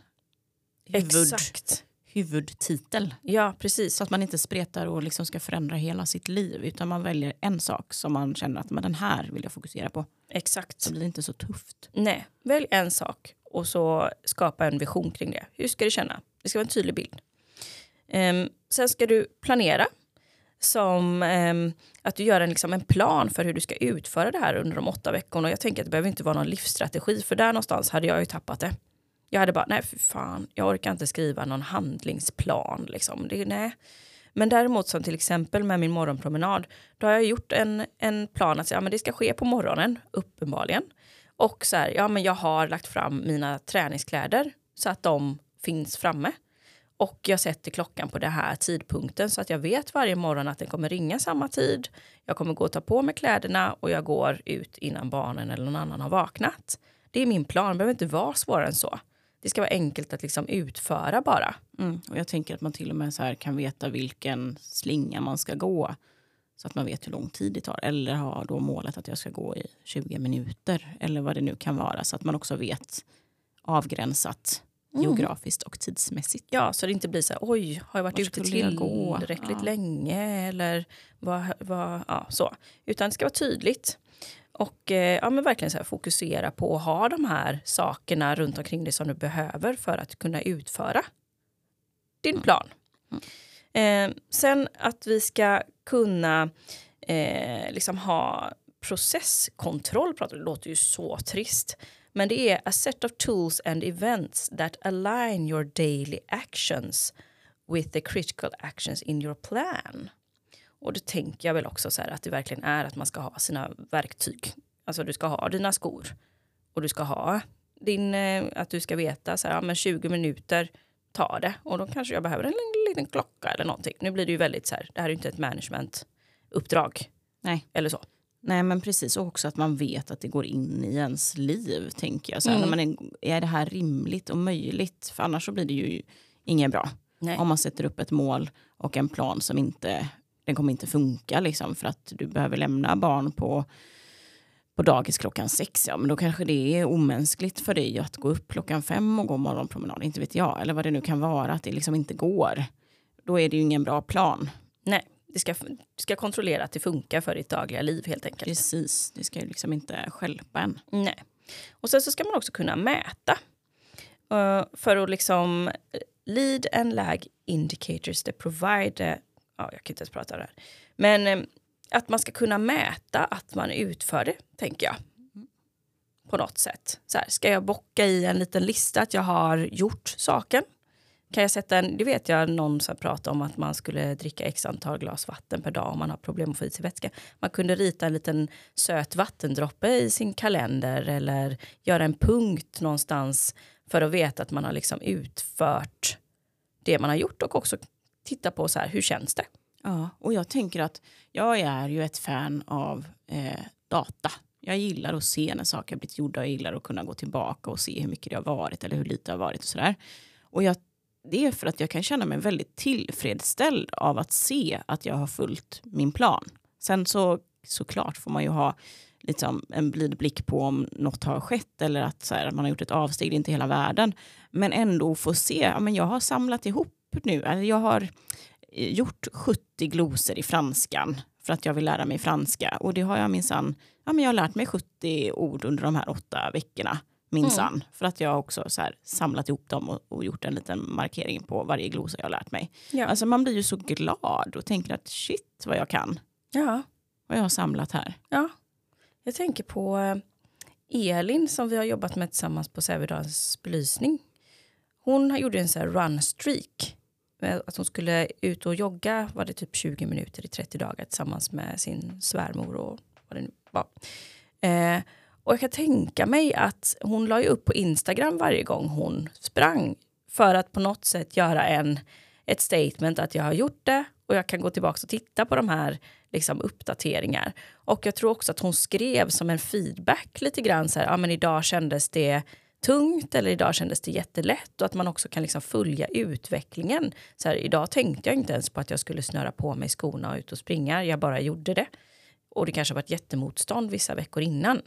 huvudtitel. Ja, precis. Så att man inte spretar och liksom ska förändra hela sitt liv, utan man väljer en sak som man känner att men den här vill jag fokusera på. Exakt. Så blir det inte så tufft. Nej, välj en sak och så skapa en vision kring det. Hur ska det känna? Det ska vara en tydlig bild. Sen ska du planera som att du gör en plan för hur du ska utföra det här under de 8 veckorna. Och jag tänker att det behöver inte vara någon livsstrategi, för där någonstans hade jag ju tappat det. Jag hade bara, nej för fan, jag orkar inte skriva någon handlingsplan. Liksom. Nej. Men däremot som till exempel med min morgonpromenad, då har jag gjort en plan att ja, men det ska ske på morgonen, uppenbarligen. Och så här, ja, men jag har lagt fram mina träningskläder så att de finns framme. Och jag sätter klockan på den här tidpunkten så att jag vet varje morgon att den kommer ringa samma tid. Jag kommer gå och ta på mig kläderna och jag går ut innan barnen eller någon annan har vaknat. Det är min plan, det behöver inte vara svårare än så. Det ska vara enkelt att liksom utföra bara. Mm. Och jag tänker att man till och med så här kan veta vilken slinga man ska gå. Så att man vet hur lång tid det tar. Eller har då målet att jag ska gå i 20 minuter. Eller vad det nu kan vara. Så att man också vet avgränsat geografiskt och tidsmässigt. Ja, så det inte blir så här, oj, har jag varit ute tillräckligt länge? Eller vad, ja, så. Utan det ska vara tydligt. Och ja, men verkligen så här, fokusera på att ha de här sakerna runt omkring dig som du behöver för att kunna utföra din plan. Mm. Sen att vi ska kunna ha processkontroll. Det låter ju så trist. Men det är a set of tools and events that align your daily actions with the critical actions in your plan. Och då tänker jag väl också så här att det verkligen är att man ska ha sina verktyg. Alltså du ska ha dina skor. Och du ska ha att du ska veta så här, ja, men 20 minuter tar det. Och då kanske jag behöver en liten klocka eller någonting. Nu blir det ju väldigt så här, det här är ju inte ett managementuppdrag. Nej. Eller så. Nej, men precis. Och också att man vet att det går in i ens liv, tänker jag. Så här, när man är det här rimligt och möjligt? För annars så blir det ju inget bra. Nej. Om man sätter upp ett mål och en plan som inte... Den kommer inte funka liksom, för att du behöver lämna barn på dagis klockan 6. Ja, men då kanske det är omänskligt för dig att gå upp klockan 5 och gå morgonpromenad. Inte vet jag. Eller vad det nu kan vara, att det liksom inte går. Då är det ju ingen bra plan. Nej, du ska kontrollera att det funkar för ditt dagliga liv helt enkelt. Precis, det ska ju liksom inte stjälpa en. Nej. Och sen så ska man också kunna mäta. För att liksom lead and lag indicators that provide... Ja, jag kan inte ens prata om det här. Men att man ska kunna mäta att man utför det, tänker jag. På något sätt. Så här, ska jag bocka i en liten lista att jag har gjort saken? Kan jag sätta en... Det vet jag, någon som pratade om att man skulle dricka x antal glas vatten per dag om man har problem att få i sig vätska. Man kunde rita en liten söt vattendroppe i sin kalender eller göra en punkt någonstans för att veta att man har liksom utfört det man har gjort och också... Titta på så här, hur känns det? Ja, och jag tänker att jag är ju ett fan av data. Jag gillar att se när saker har blivit gjorda. Jag gillar att kunna gå tillbaka och se hur mycket det har varit eller hur lite det har varit och sådär. Och det är för att jag kan känna mig väldigt tillfredsställd av att se att jag har följt min plan. Sen såklart får man ju ha liksom en blid blick på om något har skett eller att så här, man har gjort ett avsteg, inte hela världen. Men ändå få se, ja, men jag har samlat ihop nu. Jag har gjort 70 gloser i franskan för att jag vill lära mig franska. Och det har jag minsann, ja men jag har lärt mig 70 ord under de här 8 veckorna minsann. Mm. För att jag också så här samlat ihop dem och gjort en liten markering på varje glosa jag har lärt mig. Ja. Alltså man blir ju så glad och tänker att shit vad jag kan. Ja. Vad jag har samlat här. Ja. Jag tänker på Elin som vi har jobbat med tillsammans på Sävedals belysning. Hon gjorde en så här runstreak. Att hon skulle ut och jogga var det typ 20 minuter i 30 dagar tillsammans med sin svärmor och vad det nu var. Och jag kan tänka mig att hon la ju upp på Instagram varje gång hon sprang. För att på något sätt göra ett statement att jag har gjort det. Och jag kan gå tillbaka och titta på de här liksom, uppdateringar. Och jag tror också att hon skrev som en feedback lite grann. Så här, ja, men idag kändes det tungt eller idag kändes det jättelätt. Och att man också kan liksom följa utvecklingen. Så här, idag tänkte jag inte ens på att jag skulle snöra på mig skorna och ut och springa. Jag bara gjorde det. Och det kanske har varit jättemotstånd vissa veckor innan.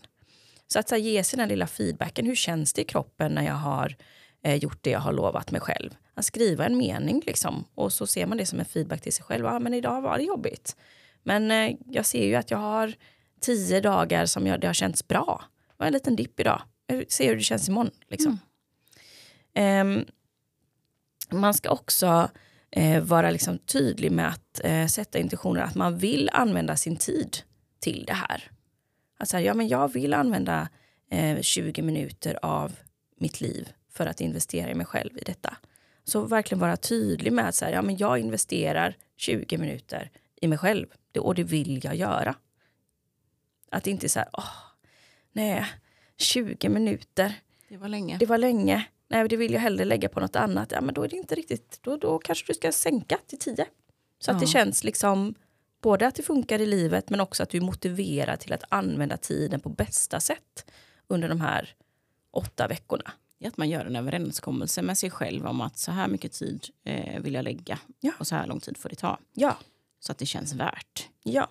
Så att så här, ge sig den lilla feedbacken. Hur känns det i kroppen när jag har gjort det jag har lovat mig själv? Att skriva en mening liksom. Och så ser man det som en feedback till sig själv. Ja, men idag var det jobbigt. Men jag ser ju att jag har 10 dagar som det har känts bra. Det var en liten dipp idag. Jag ser hur det känns imorgon liksom. Mm. Man ska också vara liksom tydlig med att sätta intentioner. Att man vill använda sin tid till det här. Alltså, ja, men jag vill använda 20 minuter av mitt liv för att investera i mig själv i detta. Så verkligen vara tydlig med att så här, ja, men jag investerar 20 minuter i mig själv. Och det vill jag göra. Att inte så här, åh, nej, 20 minuter. Det var länge. Nej, det vill jag hellre lägga på något annat. Ja, men då är det inte riktigt, då kanske du ska sänka till 10. Så att det känns liksom, både att det funkar i livet men också att du är motiverad till att använda tiden på bästa sätt under de här 8 veckorna. Att man gör en överenskommelse med sig själv om att så här mycket tid vill jag lägga. Ja. Och så här lång tid får det ta. Ja. Så att det känns värt. Ja.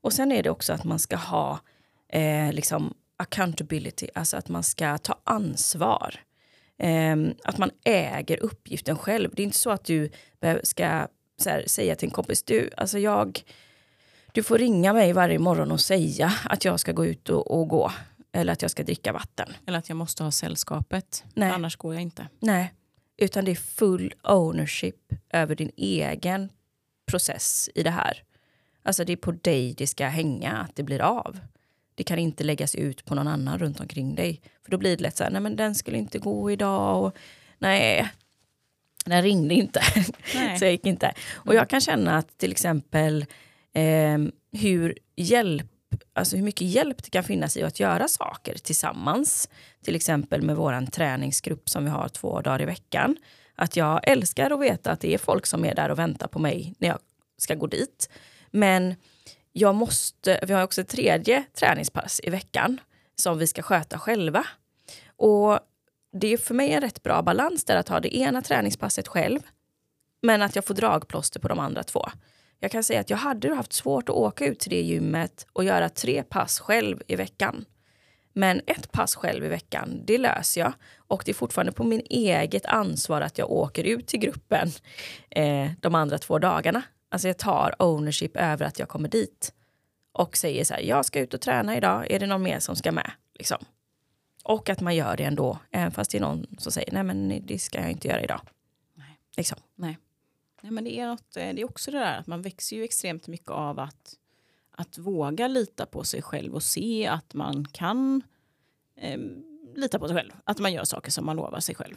Och sen är det också att man ska ha liksom accountability. Alltså att man ska ta ansvar. Att man äger uppgiften själv. Det är inte så att du ska så här, säga till en kompis. Du får ringa mig varje morgon och säga att jag ska gå ut och gå. Eller att jag ska dricka vatten. Eller att jag måste ha sällskapet. Nej. Annars går jag inte. Nej. Utan det är full ownership över din egen process i det här. Alltså det är på dig det ska hänga att det blir av. Det kan inte läggas ut på någon annan runt omkring dig. För då blir det lätt så här, nej men den skulle inte gå idag. Och, nej, den ringde inte. Nej. Så jag gick inte. Och jag kan känna att till exempel hur mycket hjälp det kan finnas i att göra saker tillsammans. Till exempel med våran träningsgrupp som vi har 2 dagar i veckan. Att jag älskar att veta att det är folk som är där och väntar på mig när jag ska gå dit. Men vi har också ett 3:e träningspass i veckan som vi ska sköta själva. Och det är för mig en rätt bra balans där att ha det ena träningspasset själv. Men att jag får dragplåster på de andra 2. Jag kan säga att jag hade haft svårt att åka ut till det gymmet och göra 3 pass själv i veckan. Men 1 pass själv i veckan, det löser jag. Och det är fortfarande på min eget ansvar att jag åker ut till gruppen de andra 2 dagarna. Alltså jag tar ownership över att jag kommer dit. Och säger så här, jag ska ut och träna idag. Är det någon mer som ska med? Liksom. Och att man gör det ändå. Även fast det är någon som säger, nej men det ska jag inte göra idag. Nej. Liksom. Nej. Nej, men det är också det där att man växer ju extremt mycket av att våga lita på sig själv och se att man kan lita på sig själv. Att man gör saker som man lovar sig själv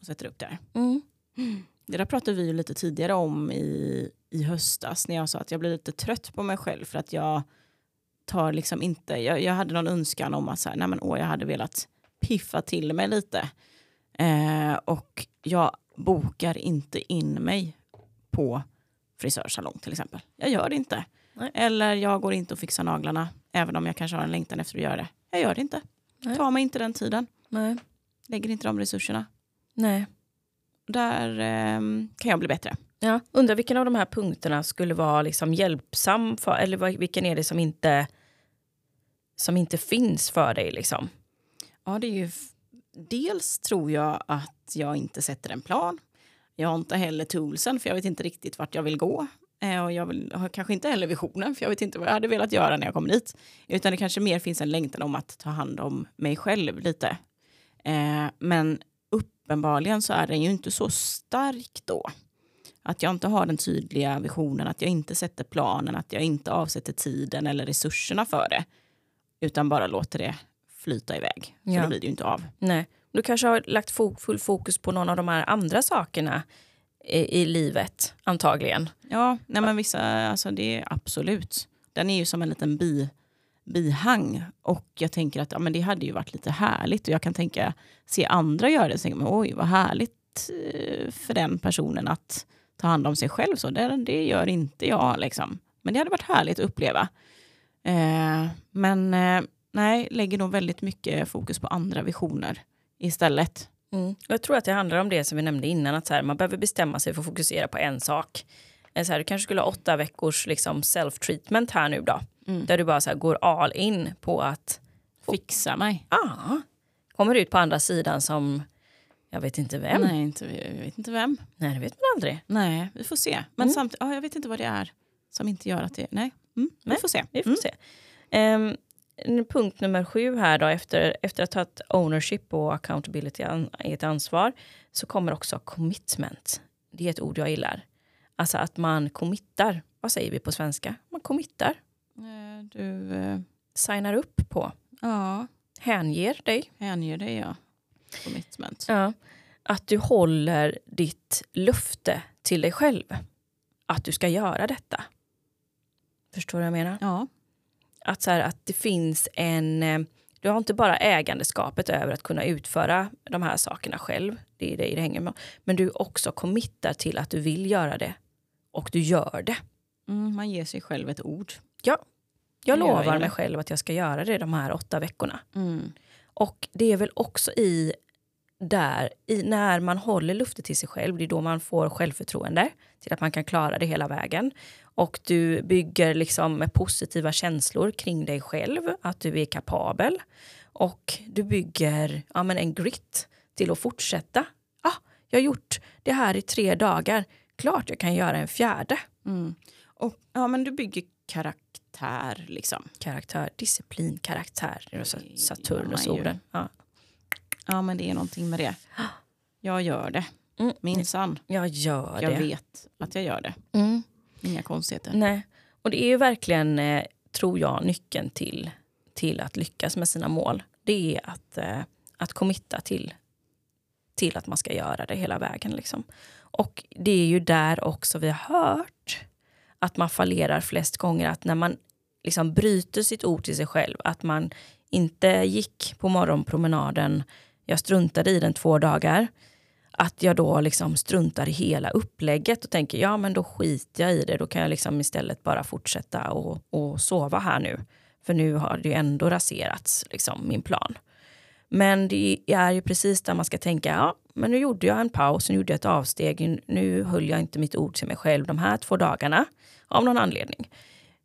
och sätter upp där. Mm. Mm. Det där pratade vi ju lite tidigare om i höstas när jag sa att jag blev lite trött på mig själv för att jag tar liksom inte... Jag hade någon önskan om att så här, nej men, jag hade velat piffa till mig lite. Och jag bokar inte in mig på frisörsalong till exempel. Jag gör det inte. Nej. Eller jag går inte och fixar naglarna. Även om jag kanske har en längtan efter att göra det. Jag gör det inte. Nej. Ta mig inte den tiden. Nej. Lägger inte de resurserna. Nej. Där kan jag bli bättre. Ja. Undrar vilken av de här punkterna skulle vara liksom hjälpsam för, eller vilken är det som inte finns för dig liksom? Ja, det är ju dels tror jag att jag inte sätter en plan. Jag har inte heller toolsen för jag vet inte riktigt vart jag vill gå. Och jag har kanske inte heller visionen, för jag vet inte vad jag hade velat göra när jag kom dit. Utan det kanske mer finns en längtan om att ta hand om mig själv lite. Men uppenbarligen så är den ju inte så stark då. Att jag inte har den tydliga visionen, att jag inte sätter planen, att jag inte avsätter tiden eller resurserna för det. Utan bara låter det flyta iväg. Så ja. Det blir det ju inte av. Nej. Du kanske har lagt full fokus på någon av de här andra sakerna i livet, antagligen. Ja, nej men vissa, alltså det är absolut. Den är ju som en liten bihang. Och jag tänker att ja, men det hade ju varit lite härligt. Och jag kan tänka, se andra göra det. Så tänker man, oj vad härligt för den personen att ta hand om sig själv. Så det gör inte jag liksom. Men det hade varit härligt att uppleva. Nej, lägger nog väldigt mycket fokus på andra visioner istället. Mm. Jag tror att det handlar om det som vi nämnde innan, att så här, man behöver bestämma sig för att fokusera på en sak. Så här, du kanske skulle ha 8 veckors liksom self-treatment här nu då. Mm. Där du bara så här, går all in på att fixa mig. Ja, kommer ut på andra sidan som jag vet inte vem. Nej, jag vet inte vem. Nej, det vet man aldrig. Nej, vi får se. Men samtidigt, jag vet inte vad det är som inte gör att det... Nej, vi får se. Vi får se. Punkt nummer 7 här då, efter att ha ett ownership och accountability i ett ansvar, så kommer också commitment. Det är ett ord jag gillar. Alltså att man committar. Vad säger vi på svenska? Man committar. Du signar upp på. Ja. Hänger dig. Hänger dig, ja. Commitment. Ja. Att du håller ditt löfte till dig själv. Att du ska göra detta. Förstår du vad jag menar? Ja. Att, så här, att det finns en... Du har inte bara ägandeskapet över att kunna utföra de här sakerna själv. Det är det det hänger med. Men du också committar till att du vill göra det. Och du gör det. Mm, man ger sig själv ett ord. Ja. Jag lovar mig själv att jag ska göra det de här 8 veckorna. Mm. Och det är väl också när man håller luften till sig själv. Det är då man får självförtroende till att man kan klara det hela vägen. Och du bygger liksom positiva känslor kring dig själv. Att du är kapabel. Och du bygger en grit till att fortsätta. Jag har gjort det här i 3 dagar. Klart jag kan göra en 4:e. Mm. Och, men du bygger karaktär liksom. Karaktär, disciplin, karaktär. Saturnus-orden. Ja. Ja, men det är någonting med det. Jag gör det. Minsann. Jag gör det. Jag vet att jag gör det. Mm. Inga konstigheter. Nej. Och det är ju verkligen, tror jag, nyckeln till att lyckas med sina mål. Det är att committa till att man ska göra det hela vägen. Liksom. Och det är ju där också vi har hört att man fallerar flest gånger. Att när man liksom bryter sitt ord till sig själv. Att man inte gick på morgonpromenaden. Jag struntade i den 2 dagar. Att jag då liksom struntar i hela upplägget och tänker, ja men då skiter jag i det. Då kan jag liksom istället bara fortsätta och sova här nu. För nu har det ju ändå raserats liksom, min plan. Men det är ju precis där man ska tänka, ja men nu gjorde jag en paus, nu gjorde jag ett avsteg. Nu höll jag inte mitt ord till mig själv de här 2 dagarna av någon anledning.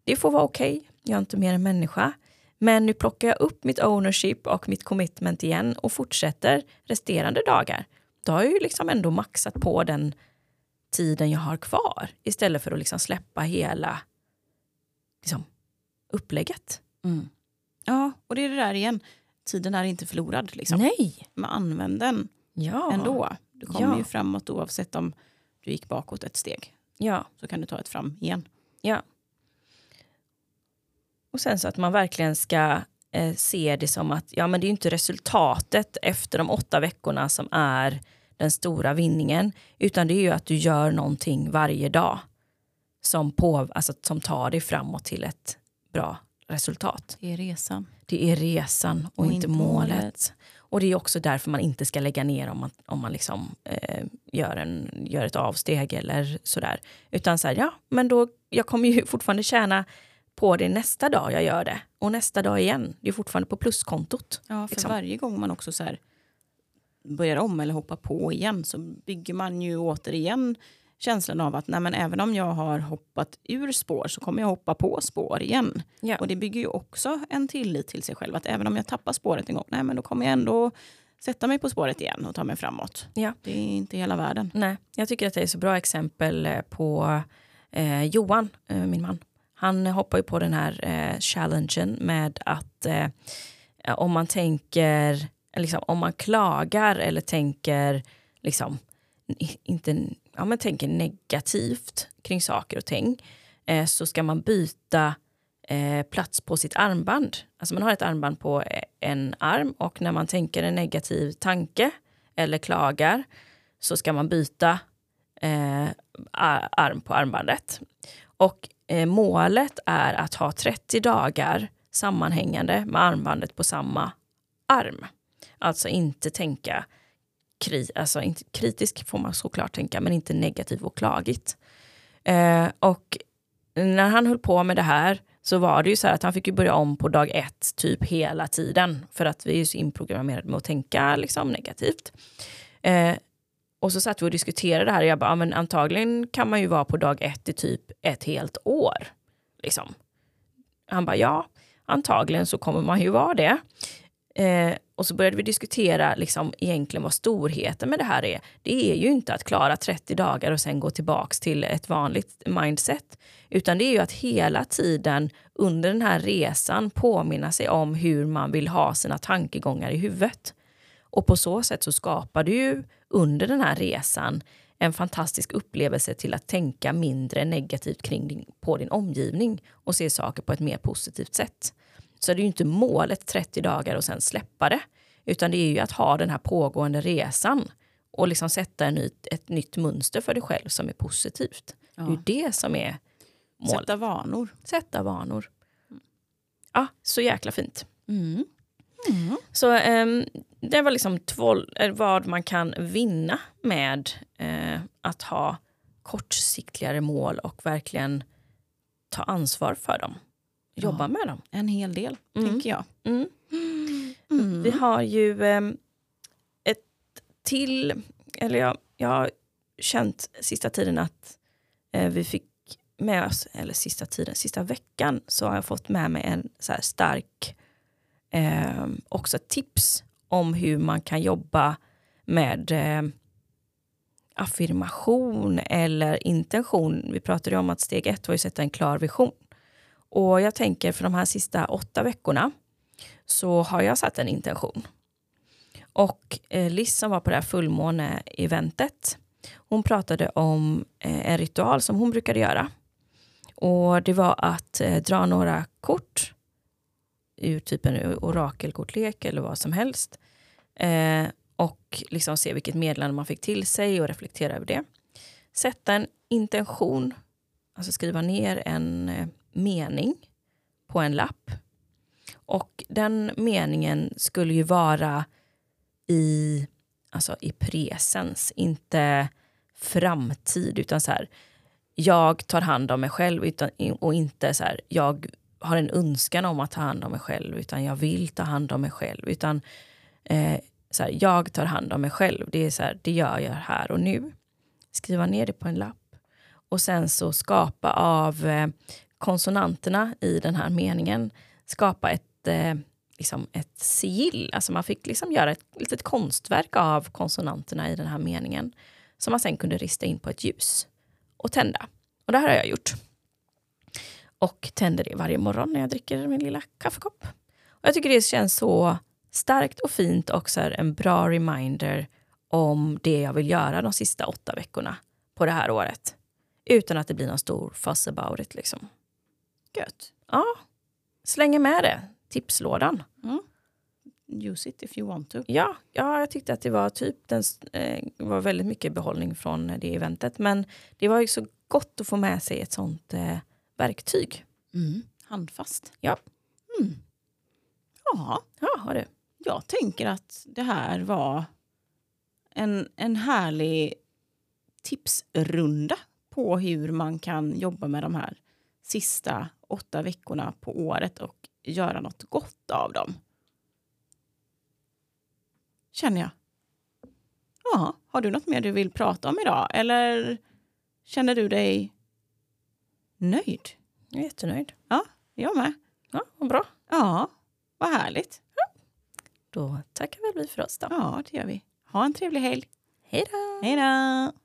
Det får vara okej, jag är inte mer en människa. Men nu plockar jag upp mitt ownership och mitt commitment igen och fortsätter resterande dagar. Då har jag ju liksom ändå maxat på den tiden jag har kvar. Istället för att liksom släppa hela liksom, upplägget. Mm. Ja, och det är det där igen. Tiden är inte förlorad. Liksom. Nej. Man använder den ändå. Du kommer ju framåt oavsett om du gick bakåt ett steg. Ja. Så kan du ta ett fram igen. Ja. Och sen så att man verkligen ska se det som att ja, men det är ju inte resultatet efter de 8 veckorna som är den stora vinningen. Utan det är ju att du gör någonting varje dag som tar dig framåt till ett bra resultat. Det är resan. Det är resan och inte målet. Och det är också därför man inte ska lägga ner om man liksom gör ett avsteg eller sådär. Utan så här, men då jag kommer ju fortfarande tjäna på det nästa dag jag gör det. Och nästa dag igen. Det är fortfarande på pluskontot. Ja, för liksom. Varje gång man också så här börjar om eller hoppar på igen så bygger man ju återigen känslan av att nej, men även om jag har hoppat ur spår så kommer jag hoppa på spår igen. Ja. Och det bygger ju också en tillit till sig själv. Att även om jag tappar spåret en gång, nej men då kommer jag ändå sätta mig på spåret igen och ta mig framåt. Ja. Det är inte hela världen. Nej, jag tycker att det är så bra exempel på Johan, min man, han hoppar ju på den här challengen med att om man tänker, liksom, om man klagar eller tänker liksom inte, ja, men tänker negativt kring saker och ting, så ska man byta plats på sitt armband. Alltså man har ett armband på en arm, och när man tänker en negativ tanke eller klagar så ska man byta arm på armbandet. Och målet är att ha 30 dagar sammanhängande med armbandet på samma arm. Alltså inte tänka kritisk får man såklart tänka, men inte negativ och klagigt. Och när han höll på med det här så var det ju så här att han fick ju börja om på dag 1 typ hela tiden. För att vi är ju så inprogrammerade med att tänka liksom negativt. Och så satt vi och diskuterade det här. Och jag bara, ja, men antagligen kan man ju vara på dag 1 i typ ett helt år. Liksom. Han bara, ja, antagligen så kommer man ju vara det. Och så började vi diskutera liksom, egentligen vad storheten med det här är. Det är ju inte att klara 30 dagar och sen gå tillbaks till ett vanligt mindset. Utan det är ju att hela tiden under den här resan påminna sig om hur man vill ha sina tankegångar i huvudet. Och på så sätt så skapar du ju under den här resan en fantastisk upplevelse till att tänka mindre negativt kring på din omgivning och se saker på ett mer positivt sätt. Så det är ju inte målet 30 dagar och sen släppa det. Utan det är ju att ha den här pågående resan. Och liksom sätta ett nytt mönster för dig själv som är positivt. Ja. Det är ju det som är målet. Sätta vanor. Sätta vanor. Ja, så jäkla fint. Mm. Mm. Så det var liksom vad man kan vinna med att ha kortsiktigare mål och verkligen ta ansvar för dem. Jobba med dem. En hel del, tänker jag. Mm. Mm. Vi har ju ett till, eller jag har känt sista tiden att vi fick med oss, eller sista veckan så har jag fått med mig en så här stark också tips om hur man kan jobba med affirmation eller intention. Vi pratade ju om att steg 1 var ju att sätta en klar vision. Och jag tänker för de här sista 8 veckorna så har jag satt en intention. Och Liss som var på det här fullmåne-eventet, hon pratade om en ritual som hon brukade göra. Och det var att dra några kort ur typ en orakelkortlek eller vad som helst. Och liksom se vilket meddelande man fick till sig och reflektera över det. Sätta en intention, alltså skriva ner en mening på en lapp, och den meningen skulle ju vara i presens, inte framtid, utan så här, jag tar hand om mig själv, utan, och inte så här, jag har en önskan om att ta hand om mig själv, utan jag vill ta hand om mig själv, utan så här, jag tar hand om mig själv, det är så här, det gör jag här och nu. Skriva ner det på en lapp och sen så skapa av konsonanterna i den här meningen, skapa ett sigill. Alltså man fick liksom göra ett litet konstverk av konsonanterna i den här meningen som man sen kunde rista in på ett ljus och tända. Och det här har jag gjort. Och tänder det varje morgon när jag dricker min lilla kaffekopp. Och jag tycker det känns så starkt och fint, och så här en bra reminder om det jag vill göra de sista 8 veckorna på det här året. Utan att det blir någon stor fuss about it liksom. Gött. Ja, slänger med det. Tipslådan. Mm. Use it if you want to. Ja, jag tyckte att det var typ, den var väldigt mycket behållning från det eventet. Men det var ju så gott att få med sig ett sånt verktyg. Mm. Handfast. Ja. Mm. Ja. Ja, det. Jag tänker att det här var en härlig tipsrunda på hur man kan jobba med de här sista 8 veckorna på året och göra något gott av dem. Känner jag. Ja, har du något mer du vill prata om idag? Eller känner du dig nöjd? Jag är jättenöjd. Ja, jag med. Ja, vad bra. Ja, vad härligt. Ja. Då tackar väl vi för oss då. Ja, det gör vi. Ha en trevlig helg. Hej då! Hej då!